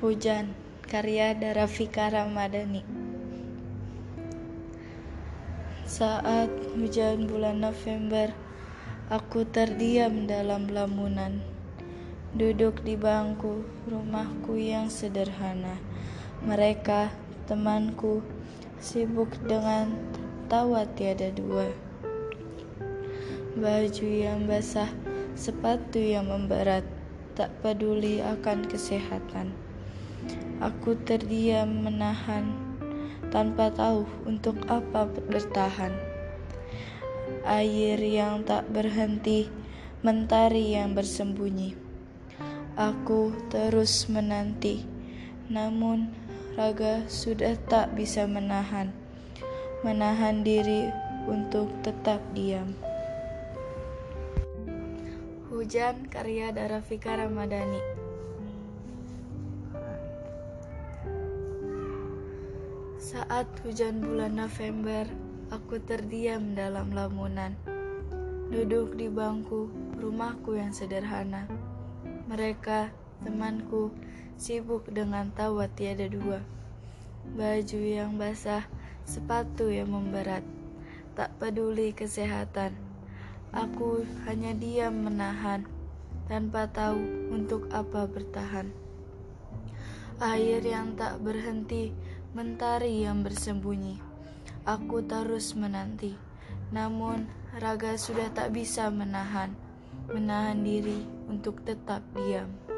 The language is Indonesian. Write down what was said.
Hujan, karya Darafika Ramadani. Saat hujan bulan November, aku terdiam dalam lamunan, duduk di bangku rumahku yang sederhana. Mereka, temanku, sibuk dengan tawa tiada dua. Baju yang basah, sepatu yang memberat, tak peduli akan kesehatan. Aku terdiam menahan, tanpa tahu untuk apa bertahan. Air yang tak berhenti, mentari yang bersembunyi. Aku terus menanti, namun raga sudah tak bisa menahan diri untuk tetap diam. Hujan, karya Darafika Ramadani. Saat hujan bulan November, aku terdiam dalam lamunan, duduk di bangku rumahku yang sederhana. Mereka, temanku, sibuk dengan tawa tiada dua. Baju yang basah, sepatu yang memberat, tak peduli kesehatan. Aku hanya diam menahan, tanpa tahu untuk apa bertahan. Air yang tak berhenti, mentari yang bersembunyi. Aku terus menanti, namun raga sudah tak bisa menahan diri untuk tetap diam.